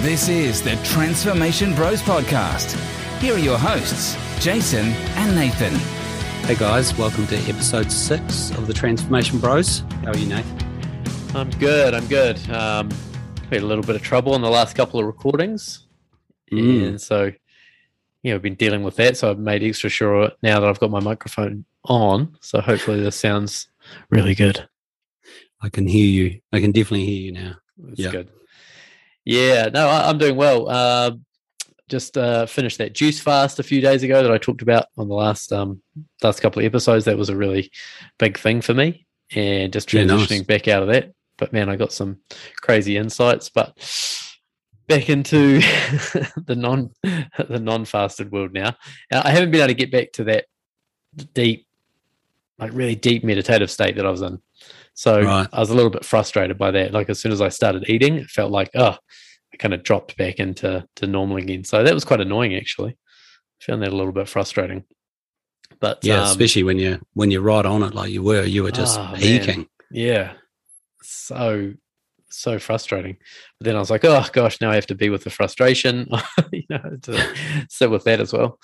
This is the Transformation Bros podcast. Here are your hosts, Jason and Nathan. Hey guys, welcome to episode 6 of the Transformation Bros. How are you, Nathan? I'm good. Had a little bit of trouble in the last couple of recordings. And so, I've been dealing with that. So I've made extra sure now that I've got my microphone on. So hopefully this sounds really good. I can hear you. I can definitely hear you now. That's good. Yeah, no, I'm doing well. Just finished that juice fast a few days ago that I talked about on the last couple of episodes. That was a really big thing for me, and just transitioning back out of that. But man, I got some crazy insights. But back into the non-fasted world now. I haven't been able to get back to that deep, like really deep meditative state that I was in. So right. I was a little bit frustrated by that. Like as soon as I started eating, it felt like, I kind of dropped back into normal again. So that was quite annoying, actually. I found that a little bit frustrating. But yeah, especially when you're right on it, like you were just aching. Yeah. So frustrating. But then I was like, oh gosh, now I have to be with the frustration, to sit with that as well.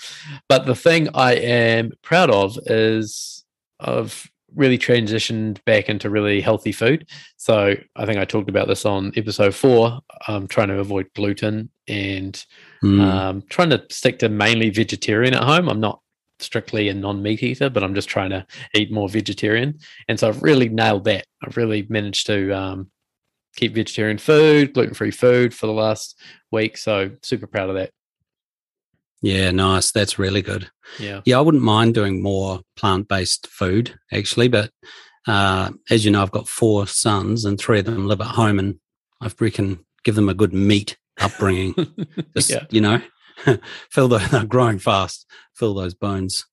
But the thing I am proud of is I've really transitioned back into really healthy food. So I think I talked about this on episode 4. I'm trying to avoid gluten and trying to stick to mainly vegetarian at home. I'm not strictly a non-meat eater, but I'm just trying to eat more vegetarian. And so I've really nailed that. I've really managed to keep vegetarian food, gluten-free food for the last week. So super proud of that. Yeah, nice. That's really good. Yeah, I wouldn't mind doing more plant-based food, actually. But as you know, I've got 4 sons and 3 of them live at home, and I reckon give them a good meat upbringing. They're growing fast, fill those bones.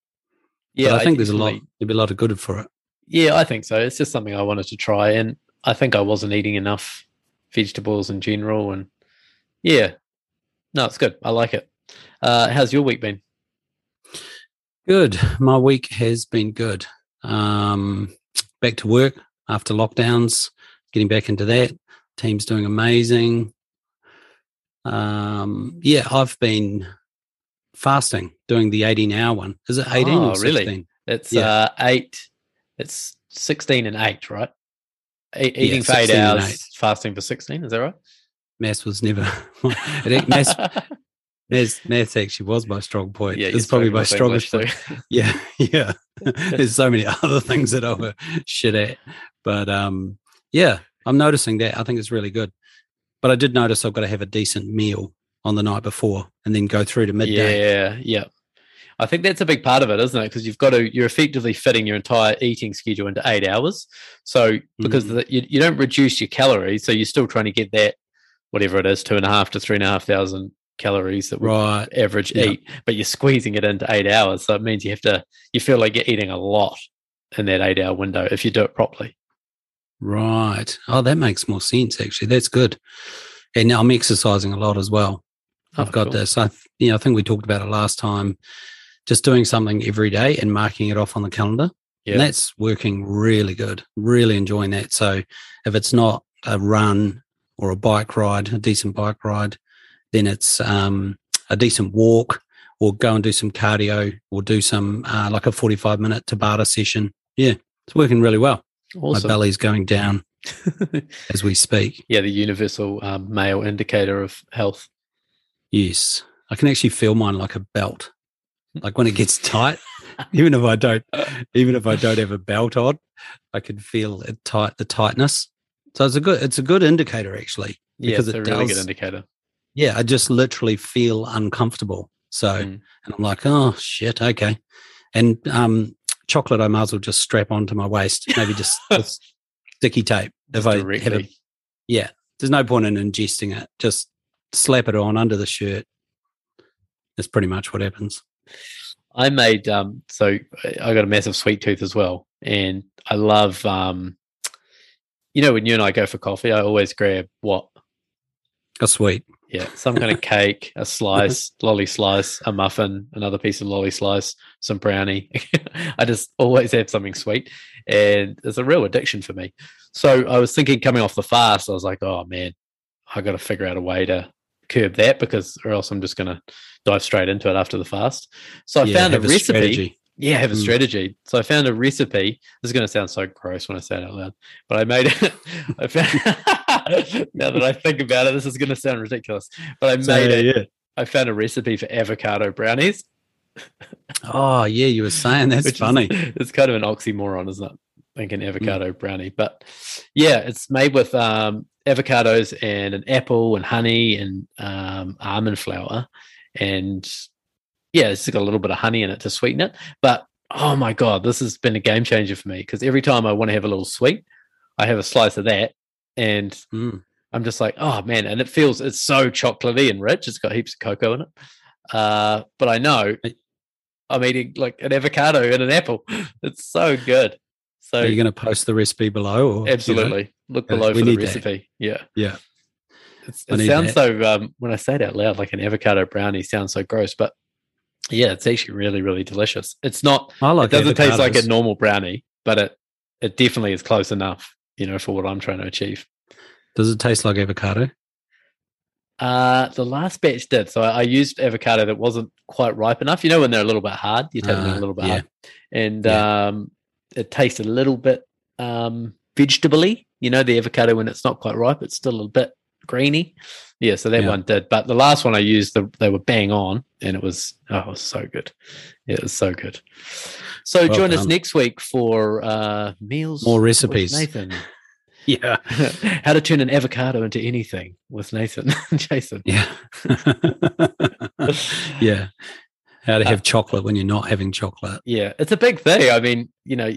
Yeah, but I think there'd be a lot of good for it. Yeah, I think so. It's just something I wanted to try, and I think I wasn't eating enough vegetables in general. And yeah, no, it's good. I like it. How's your week been? Good. My week has been good. Back to work after lockdowns, getting back into that. Team's doing amazing. I've been fasting, doing the 18-hour one. Is it 18 or 16? Really? It's 8. It's 16 and 8, right? Eating for 8 hours, fasting for 16. Is that right? Maths was never. Maths actually was my strong point. Yeah, it's probably my strongest point. Yeah. There's so many other things that I were shit at. But I'm noticing that. I think it's really good. But I did notice I've got to have a decent meal on the night before and then go through to midday. Yeah. I think that's a big part of it, isn't it? Because you're effectively fitting your entire eating schedule into 8 hours. So because you don't reduce your calories, so you're still trying to get that, whatever it is, 2,500 to 3,500 calories that we average eat, but you're squeezing it into 8 hours. So it means you feel like you're eating a lot in that 8 hour window if you do it properly. Right. Oh, that makes more sense, actually. That's good. And I'm exercising a lot as well. I've got this. I think we talked about it last time, just doing something every day and marking it off on the calendar. Yeah. And that's working really good. Really enjoying that. So if it's not a run or a decent bike ride, then it's a decent walk, or go and do some cardio, or do some like a 45-minute Tabata session. Yeah, it's working really well. Awesome. My belly's going down as we speak. Yeah, the universal male indicator of health. Yes. I can actually feel mine like a belt. Like when it gets tight, even if I don't have a belt on, I can feel it the tightness. So it's a good indicator, actually. Yeah, it's a really good indicator. Yeah, I just literally feel uncomfortable. So, and I'm like, oh, shit, okay. And chocolate I might as well just strap onto my waist, maybe just sticky tape. There's no point in ingesting it. Just slap it on under the shirt. That's pretty much what happens. I made, so I got a massive sweet tooth as well. And I love, when you and I go for coffee, I always grab what? A sweet. Yeah, some kind of cake, a slice, lolly slice, a muffin, another piece of lolly slice, some brownie. I just always have something sweet, and it's a real addiction for me. So I was thinking coming off the fast, I was like, oh man, I got to figure out a way to curb that, because or else I'm just going to dive straight into it after the fast. So I found a recipe. Strategy. Yeah, I have a strategy. So I found a recipe. This is going to sound so gross when I say it out loud, but I made it. I found, now that I think about it, this is going to sound ridiculous, but I made it. Yeah. I found a recipe for avocado brownies. Oh, yeah, you were saying that's funny. It's kind of an oxymoron, isn't it? Like an avocado brownie. But yeah, it's made with avocados and an apple and honey and almond flour. And yeah, it's got a little bit of honey in it to sweeten it. But oh my God, this has been a game changer for me, because every time I want to have a little sweet, I have a slice of that. And I'm just like, oh man. And it's so chocolatey and rich. It's got heaps of cocoa in it. But I know I'm eating like an avocado and an apple. It's so good. So are you going to post the recipe below? Or, absolutely. Look below for the recipe. That. Yeah. Yeah. It sounds when I say it out loud, like an avocado brownie sounds so gross, but yeah, it's actually really, really delicious. It's not, it doesn't taste like a normal brownie, but it definitely is close enough, you know, for what I'm trying to achieve. Does it taste like avocado? The last batch did. So I used avocado that wasn't quite ripe enough. You know, when they're a little bit hard, you take them a little bit hard. And it tastes a little bit vegetable-y. You know, the avocado, when it's not quite ripe, it's still a bit greeny. Yeah, so that one did. But the last one I used, they were bang on, and it was so good. Yeah, it was so good. So join us next week for meals. More recipes. With Nathan. Yeah. How to turn an avocado into anything with Nathan and Jason. Yeah. Yeah. How to have chocolate when you're not having chocolate. Yeah. It's a big thing. I mean, you know,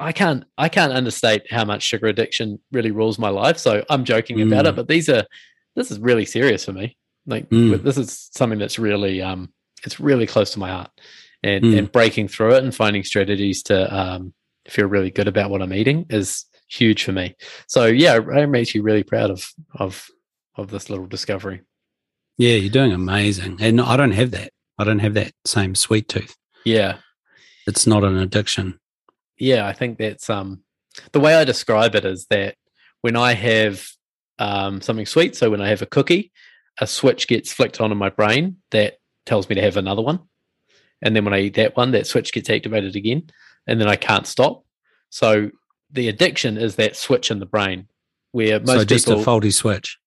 I can't understate how much sugar addiction really rules my life. So I'm joking about it, but this is really serious for me. Like this is something that's really, it's really close to my heart, and breaking through it and finding strategies to feel really good about what I'm eating is huge for me. So yeah, I'm actually really proud of this little discovery. Yeah, you're doing amazing. And I don't have that. I don't have that same sweet tooth. Yeah. It's not an addiction. Yeah, I think that's the way I describe it is that when I have something sweet, so when I have a cookie, a switch gets flicked on in my brain that tells me to have another one. And then when I eat that one, that switch gets activated again, and then I can't stop. So the addiction is that switch in the brain where most people... So just a faulty switch.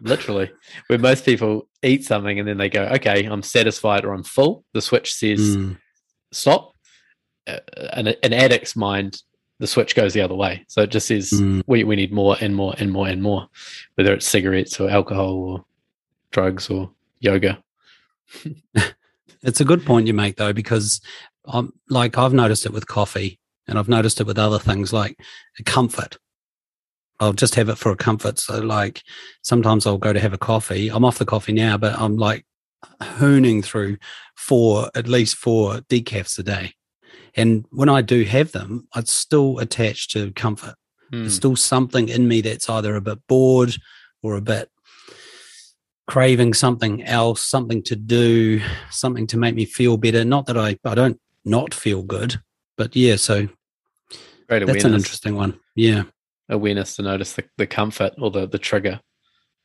Literally. Where most people eat something and then they go, okay, I'm satisfied or I'm full. The switch says stop. An addict's mind, the switch goes the other way. So it just says we need more and more and more and more, whether it's cigarettes or alcohol or drugs or yoga. It's a good point you make though, because I've noticed it with coffee. And I've noticed it with other things like comfort. I'll just have it for a comfort. So like sometimes I'll go to have a coffee. I'm off the coffee now, but I'm like hooning through at least four decafs a day. And when I do have them, it's still attached to comfort. There's still something in me that's either a bit bored or a bit craving something else, something to do, something to make me feel better. Not that I don't not feel good. But yeah, so that's an interesting one. Yeah. Awareness to notice the comfort or the trigger.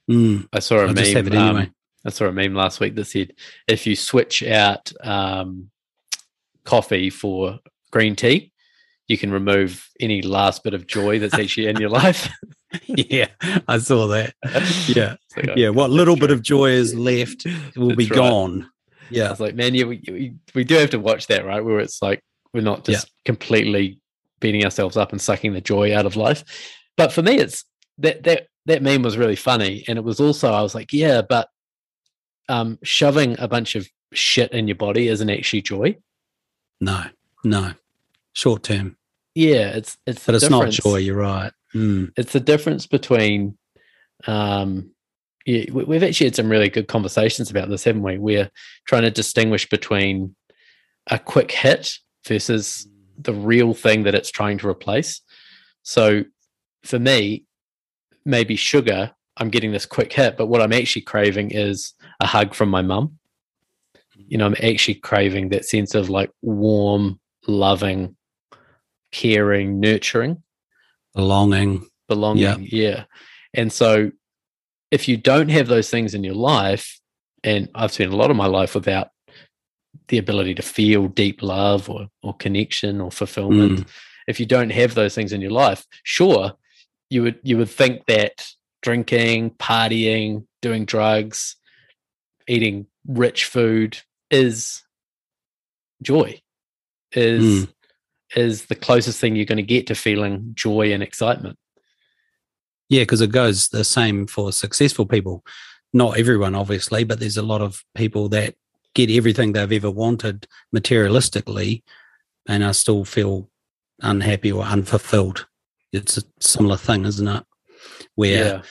I saw a meme last week that said, if you switch out coffee for green tea, you can remove any last bit of joy that's actually in your life. Yeah, I saw that. Yeah. Yeah, what little bit of joy is left will be gone. Yeah. I was like, man, we do have to watch that, right? Where it's like, we're not just completely beating ourselves up and sucking the joy out of life. But for me, it's that meme was really funny. And it was also, I was like, yeah, but shoving a bunch of shit in your body isn't actually joy. No. Short term. Yeah. It's not joy. You're right. It's the difference between, we've actually had some really good conversations about this, haven't we? We're trying to distinguish between a quick hit versus the real thing that it's trying to replace. So for me, maybe sugar, I'm getting this quick hit, but what I'm actually craving is a hug from my mum. You know, I'm actually craving that sense of like warm, loving, caring, nurturing. Belonging. Yeah. And so if you don't have those things in your life, and I've spent a lot of my life without the ability to feel deep love or connection or fulfillment, if you don't have those things in your life, sure, you would think that drinking, partying, doing drugs, eating rich food is joy, is the closest thing you're going to get to feeling joy and excitement. Yeah, because it goes the same for successful people. Not everyone, obviously, but there's a lot of people that get everything they've ever wanted materialistically and I still feel unhappy or unfulfilled. It's a similar thing, isn't it? Where,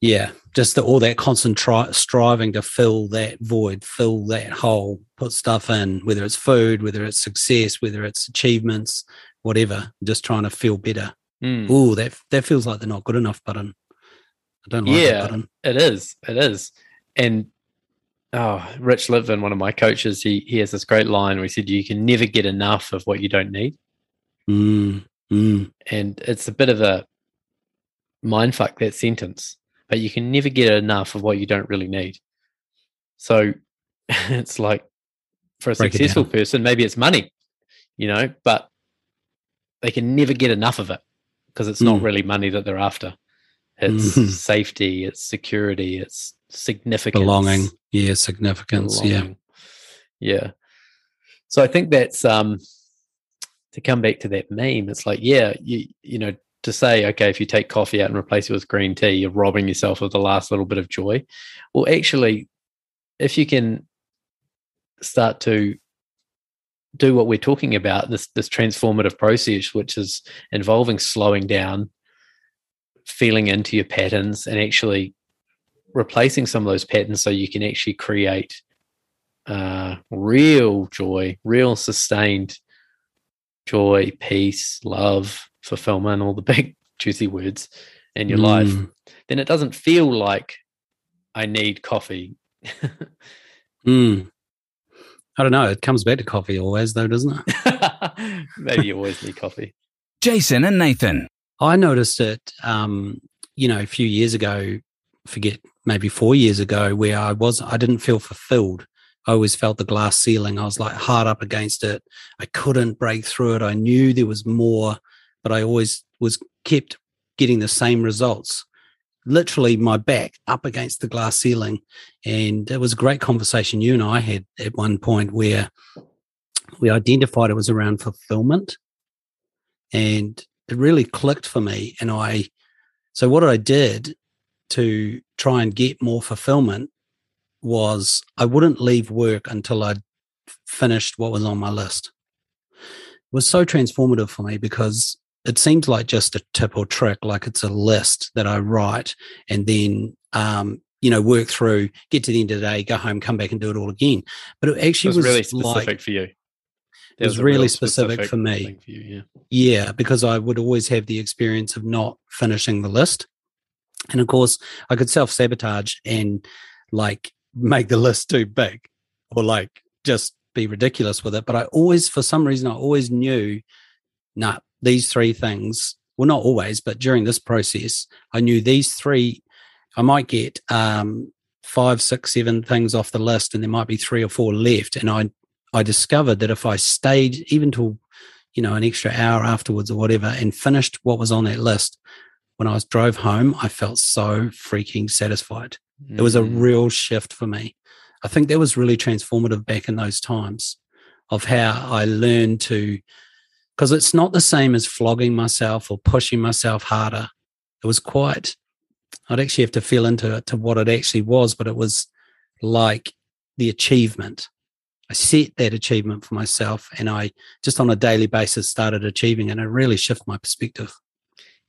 yeah just all that constant striving to fill that void, fill that hole, put stuff in, whether it's food, whether it's success, whether it's achievements, whatever, just trying to feel better. Oh, that feels like they're not good enough button. I don't like that button. It is. And Rich Litvin, one of my coaches, he has this great line where he said, you can never get enough of what you don't need. And it's a bit of a mindfuck, that sentence, but you can never get enough of what you don't really need. So it's like, for a successful person, maybe it's money, but they can never get enough of it because it's not really money that they're after. It's safety, it's security, it's significance. Belonging. Yeah, significance. Belonging. Yeah. So I think that's, to come back to that meme, it's like, to say, okay, if you take coffee out and replace it with green tea, you're robbing yourself of the last little bit of joy. Well, actually, if you can start to do what we're talking about, this transformative process, which is involving slowing down, feeling into your patterns and actually replacing some of those patterns so you can actually create real joy, real sustained joy, peace, love, fulfillment, all the big juicy words in your life, then it doesn't feel like I need coffee. I don't know. It comes back to coffee always though, doesn't it? Maybe you always need coffee. Jason and Nathan. I noticed it, a few years ago, maybe 4 years ago, where I didn't feel fulfilled. I always felt the glass ceiling. I was like hard up against it. I couldn't break through it. I knew there was more, but I always kept getting the same results. Literally my back up against the glass ceiling. And it was a great conversation you and I had at one point where we identified it was around fulfillment, and it really clicked for me. And so what I did to try and get more fulfillment was I wouldn't leave work until I'd finished what was on my list. It was so transformative for me because it seems like just a tip or trick, like it's a list that I write and then, work through, get to the end of the day, go home, come back and do it all again. But it actually was really specific for you. It was really specific for me. For you, yeah, because I would always have the experience of not finishing the list. And of course, I could self-sabotage and make the list too big or just be ridiculous with it. But I always knew, these three things, well, not always, but during this process, I knew these three, I might get 5, 6, 7 things off the list and there might be 3 or 4 left. And I discovered that if I stayed even till, an extra hour afterwards or whatever and finished what was on that list, when I drove home, I felt so freaking satisfied. It was a real shift for me. I think that was really transformative back in those times of how I learned to, because it's not the same as flogging myself or pushing myself harder. It was I'd actually have to feel into it to what it actually was, but it was like the achievement. I set that achievement for myself and I just on a daily basis started achieving, and it really shifted my perspective.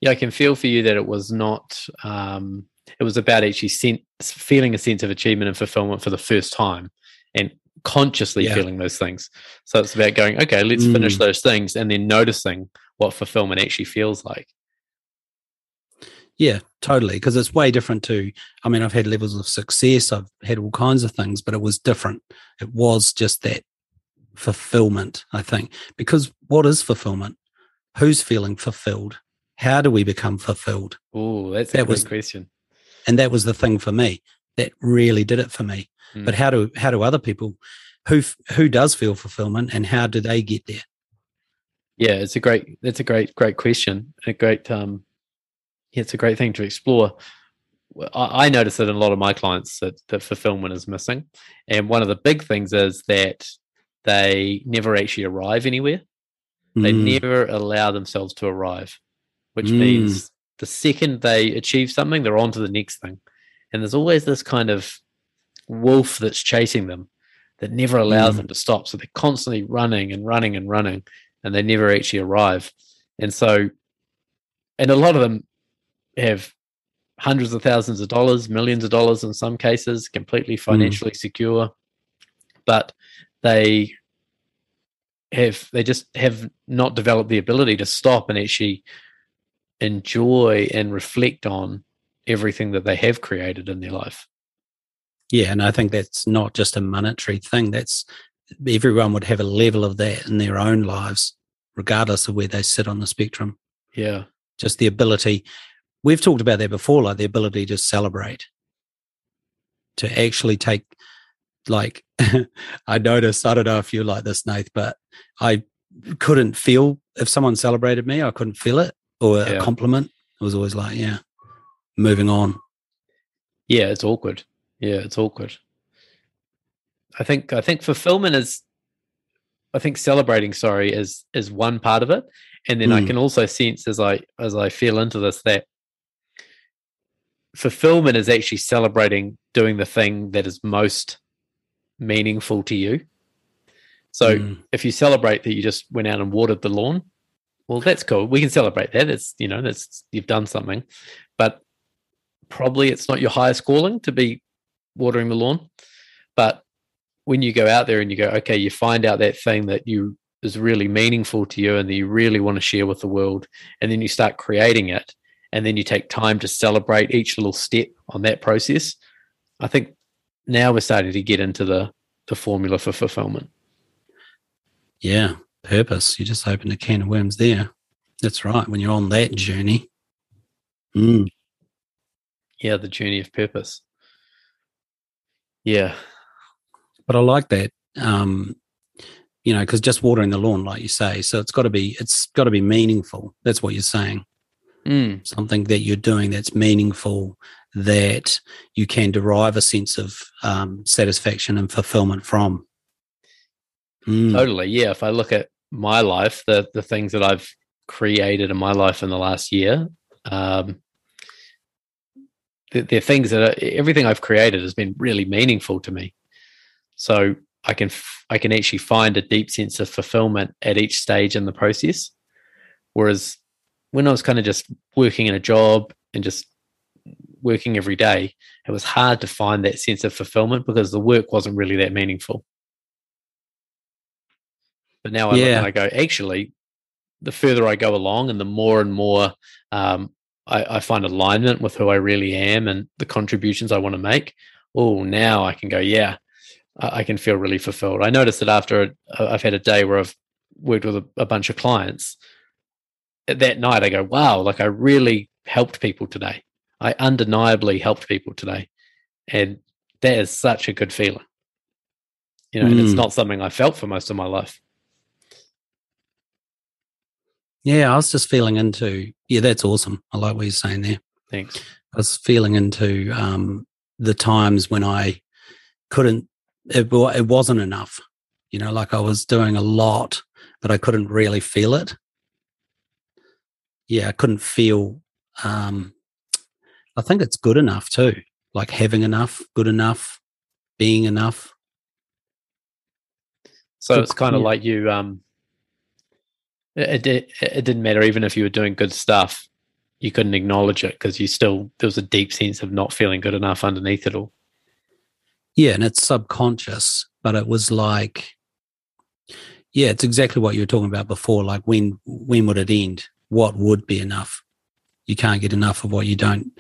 Yeah, I can feel for you that it was not, it was about actually feeling a sense of achievement and fulfillment for the first time and consciously feeling those things. So it's about going, okay, let's finish those things and then noticing what fulfillment actually feels like. Yeah, totally. Because it's way different to, I've had levels of success, I've had all kinds of things, but it was different. It was just that fulfillment, I think. Because what is fulfillment? Who's feeling fulfilled? How do we become fulfilled? Oh, that's a good question. And that was the thing for me. That really did it for me. Mm. But how do other people who does feel fulfillment, and how do they get there? Yeah, it's a great, great question. A great, it's a great thing to explore. I notice that in a lot of my clients that the fulfillment is missing. And one of the big things is that they never actually arrive anywhere. They never allow themselves to arrive, which means the second they achieve something, they're on to the next thing. And there's always this kind of wolf that's chasing them that never allows them to stop. So they're constantly running and running and running, and they never actually arrive. And so, and a lot of them have hundreds of thousands of dollars, millions of dollars in some cases, completely financially secure, but they just have not developed the ability to stop and actually enjoy and reflect on everything that they have created in their life. Yeah, and I think that's not just a monetary thing. That's everyone would have a level of that in their own lives, regardless of where they sit on the spectrum. Yeah. Just the ability. We've talked about that before, like the ability to celebrate, to actually take, like, I noticed, I don't know if you like this, Nath, but I couldn't feel, if someone celebrated me, I couldn't feel it, or a compliment. It was always like, yeah, moving on. Yeah, it's awkward. Yeah, it's awkward. I think fulfillment is, I think celebrating, sorry, is one part of it. And then I can also sense as I feel into this that fulfillment is actually celebrating doing the thing that is most meaningful to you. So if you celebrate that you just went out and watered the lawn, well, that's cool. We can celebrate that. That's you've done something, but probably it's not your highest calling to be watering the lawn. But when you go out there and you go, okay, you find out that thing that you is really meaningful to you and that you really want to share with the world, and then you start creating it, and then you take time to celebrate each little step on that process. I think now we're starting to get into the formula for fulfillment. Yeah, purpose. You just opened a can of worms there. That's right, when you're on that journey. Yeah, the journey of purpose. Yeah. But I like that, because just watering the lawn, like you say, so it's got to be meaningful. That's what you're saying. Something that you're doing that's meaningful, that you can derive a sense of satisfaction and fulfillment from. Totally, yeah. If I look at my life, the things that I've created in my life in the last year, they're things that everything I've created has been really meaningful to me. So I can actually find a deep sense of fulfillment at each stage in the process. Whereas when I was kind of just working in a job and just working every day, it was hard to find that sense of fulfillment because the work wasn't really that meaningful. But now I look and I go, actually, the further I go along and the more and more I find alignment with who I really am and the contributions I want to make, now I can go, yeah, I can feel really fulfilled. I noticed that after I've had a day where I've worked with a bunch of clients, that night I go, wow, like I really helped people today. I undeniably helped people today. And that is such a good feeling. And it's not something I felt for most of my life. Yeah, I was just feeling into, that's awesome. I like what you're saying there. Thanks. I was feeling into the times when I couldn't, it wasn't enough. Like I was doing a lot, but I couldn't really feel it. Yeah, I couldn't feel, I think it's good enough too, like having enough, good enough, being enough. So it's kind of like you, it didn't matter even if you were doing good stuff, you couldn't acknowledge it because there was a deep sense of not feeling good enough underneath it all. Yeah, and it's subconscious, but it was like, yeah, it's exactly what you were talking about before, like when would it end? What would be enough? You can't get enough of what you don't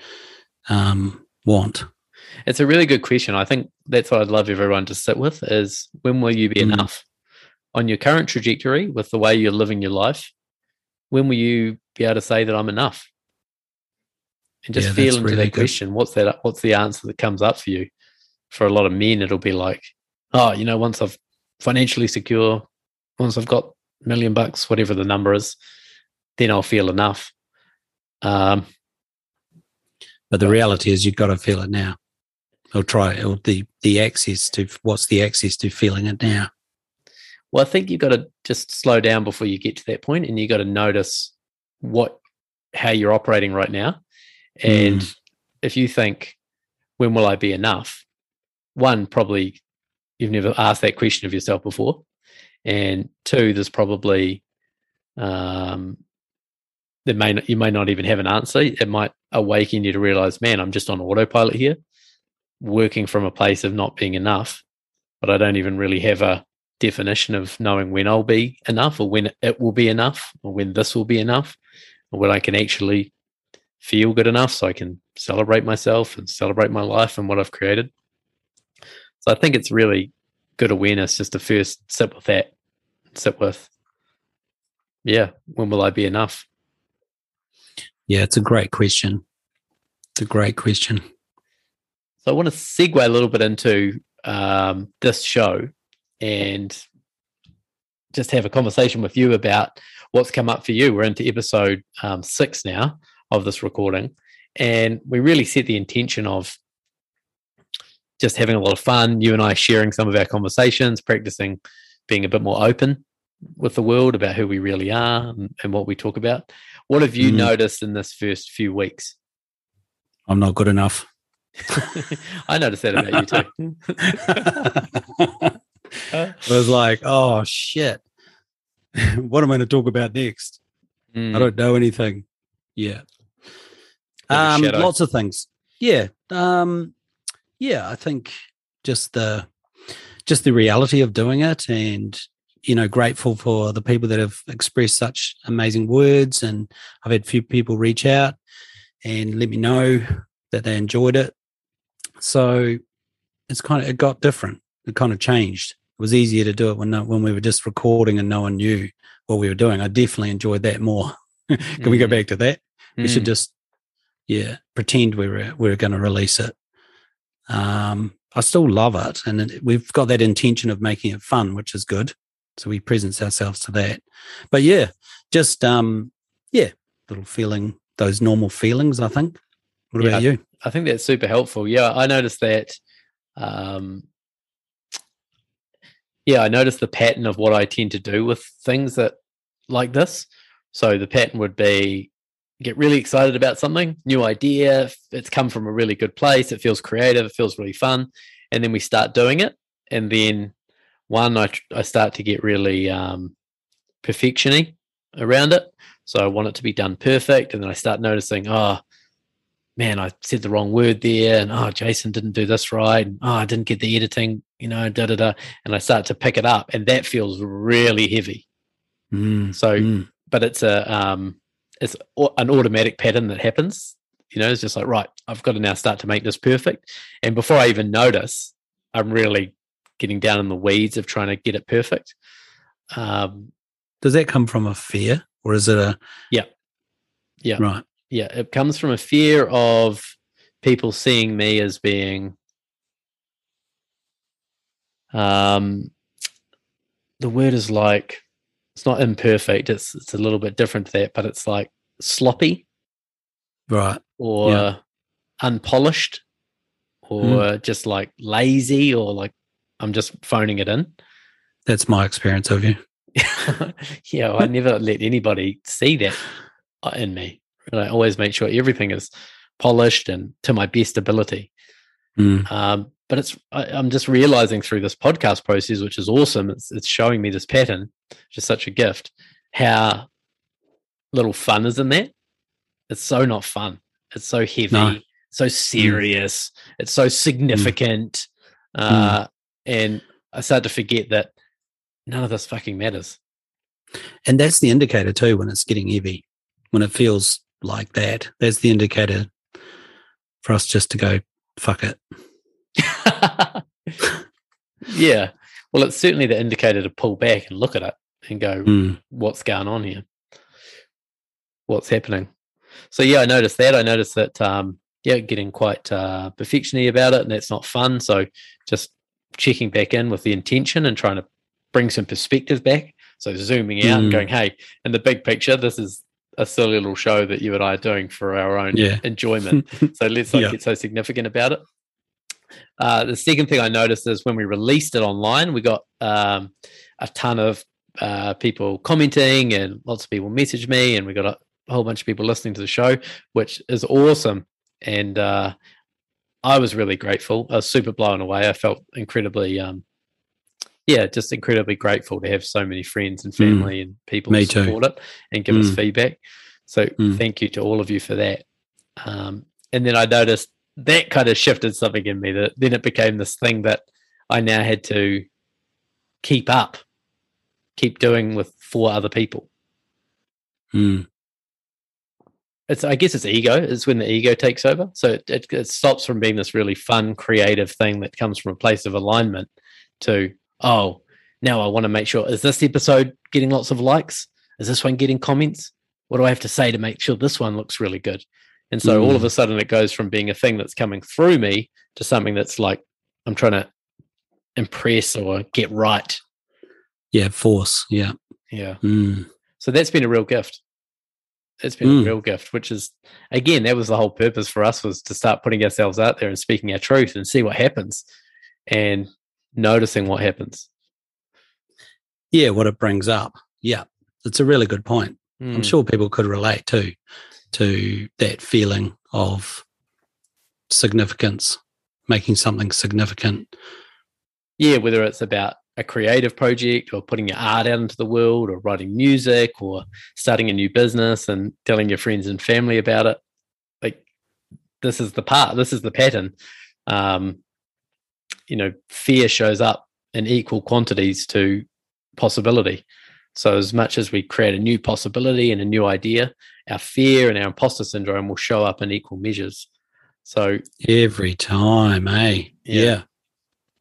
want. It's a really good question. I think that's what I'd love everyone to sit with is, when will you be enough? On your current trajectory, with the way you're living your life, when will you be able to say that I'm enough? and just feel into that question. What's the answer that comes up for you? For a lot of men, it'll be like, oh, you know, once I've financially secure, once I've got $1 million, whatever the number is, then I'll feel enough. But the reality is you've got to feel it now. Or try or the access to what's the access to feeling it now. Well, I think you've got to just slow down before you get to that point, and you've got to notice how you're operating right now. And if you think, when will I be enough? One, probably you've never asked that question of yourself before. And two, there's probably you may not even have an answer. It might awaken you to realize, man, I'm just on autopilot here, working from a place of not being enough, but I don't even really have a definition of knowing when I'll be enough, or when it will be enough, or when this will be enough, or when I can actually feel good enough so I can celebrate myself and celebrate my life and what I've created. So I think it's really good awareness just to first sit with that. Sit with, when will I be enough? Yeah, it's a great question. So I want to segue a little bit into this show and just have a conversation with you about what's come up for you. We're into episode 6 now of this recording, and we really set the intention of just having a lot of fun, you and I sharing some of our conversations, practicing being a bit more open with the world about who we really are and what we talk about. What have you noticed in this first few weeks? I'm not good enough. I noticed that about you too. It was like, oh, shit. What am I going to talk about next? I don't know anything. Yeah. Lots of things. Yeah. I think just the reality of doing it, and, you know, grateful for the people that have expressed such amazing words. And I've had a few people reach out and let me know that they enjoyed it. So it got different. It kind of changed. It was easier to do it when we were just recording and no one knew what we were doing. I definitely enjoyed that more. Can we go back to that? We should just, pretend we were going to release it. I still love it, and we've got that intention of making it fun, which is good. So we present ourselves to that. But little feeling, those normal feelings, I think. What about you? I think that's super helpful. Yeah, I noticed that. I noticed the pattern of what I tend to do with things that like this. So the pattern would be, get really excited about something, new idea, it's come from a really good place, it feels creative, it feels really fun, and then we start doing it, and then I start to get really perfection-y around it, so I want it to be done perfect, and then I start noticing, oh man, I said the wrong word there, and oh, Jason didn't do this right, and oh, I didn't get the editing, and I start to pick it up, and that feels really heavy. But it's it's an automatic pattern that happens. You know, it's just like, right, I've got to now start to make this perfect. And before I even notice, I'm really getting down in the weeds of trying to get it perfect. Does that come from a fear, or is it a... Yeah. Right. Yeah, it comes from a fear of people seeing me as being... the word is like... It's not imperfect. It's a little bit different to that, but it's like sloppy, right? Or unpolished, or just like lazy, or like I'm just phoning it in. That's my experience of you. I never let anybody see that in me. And I always make sure everything is polished and to my best ability. But I'm just realizing through this podcast process, which is awesome, it's showing me this pattern, which is such a gift, how little fun is in that. It's so not fun. It's so heavy, so serious, it's so significant. And I start to forget that none of this fucking matters. And that's the indicator too, when it's getting heavy, when it feels like that. That's the indicator for us just to go, fuck it. Yeah, well, it's certainly the indicator to pull back and look at it and go, what's going on here? What's happening? So yeah, I noticed that. I noticed that getting quite perfectionist about it, and that's not fun. So just checking back in with the intention and trying to bring some perspective back. So zooming out and going, hey, in the big picture, this is a silly little show that you and I are doing for our own enjoyment. So let's not get so significant about it. The second thing I noticed is when we released it online, we got a ton of people commenting, and lots of people messaged me, and we got a whole bunch of people listening to the show, which is awesome. And I was really grateful. I was super blown away. I felt incredibly, just incredibly grateful to have so many friends and family and people who support it and give us feedback. So thank you to all of you for that. And then I noticed that kind of shifted something in me, that then it became this thing that I now had to keep doing with four other people. I guess it's ego. It's when the ego takes over. So it stops from being this really fun, creative thing that comes from a place of alignment to, oh, now I want to make sure, is this episode getting lots of likes? Is this one getting comments? What do I have to say to make sure this one looks really good? And so all of a sudden it goes from being a thing that's coming through me to something that's like I'm trying to impress or get right. Yeah, force. Yeah. Yeah. So that's been a real gift. It's been a real gift, which is, again, that was the whole purpose for us, was to start putting ourselves out there and speaking our truth and see what happens and noticing what happens. Yeah, what it brings up. Yeah, it's a really good point. I'm sure people could relate to that feeling of significance, making something significant. Yeah, whether it's about a creative project or putting your art out into the world or writing music or starting a new business and telling your friends and family about it. Like, this is the pattern. Fear shows up in equal quantities to possibility. So as much as we create a new possibility and a new idea, our fear and our imposter syndrome will show up in equal measures. So every time, eh? Yeah.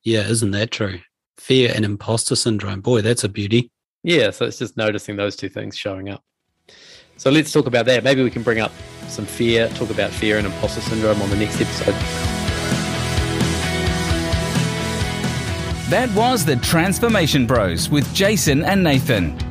Yeah, isn't that true? Fear and imposter syndrome. Boy, that's a beauty. Yeah, so it's just noticing those two things showing up. So let's talk about that. Maybe we can bring up some fear, talk about fear and imposter syndrome on the next episode. That was the Transformation Bros with Jason and Nathan.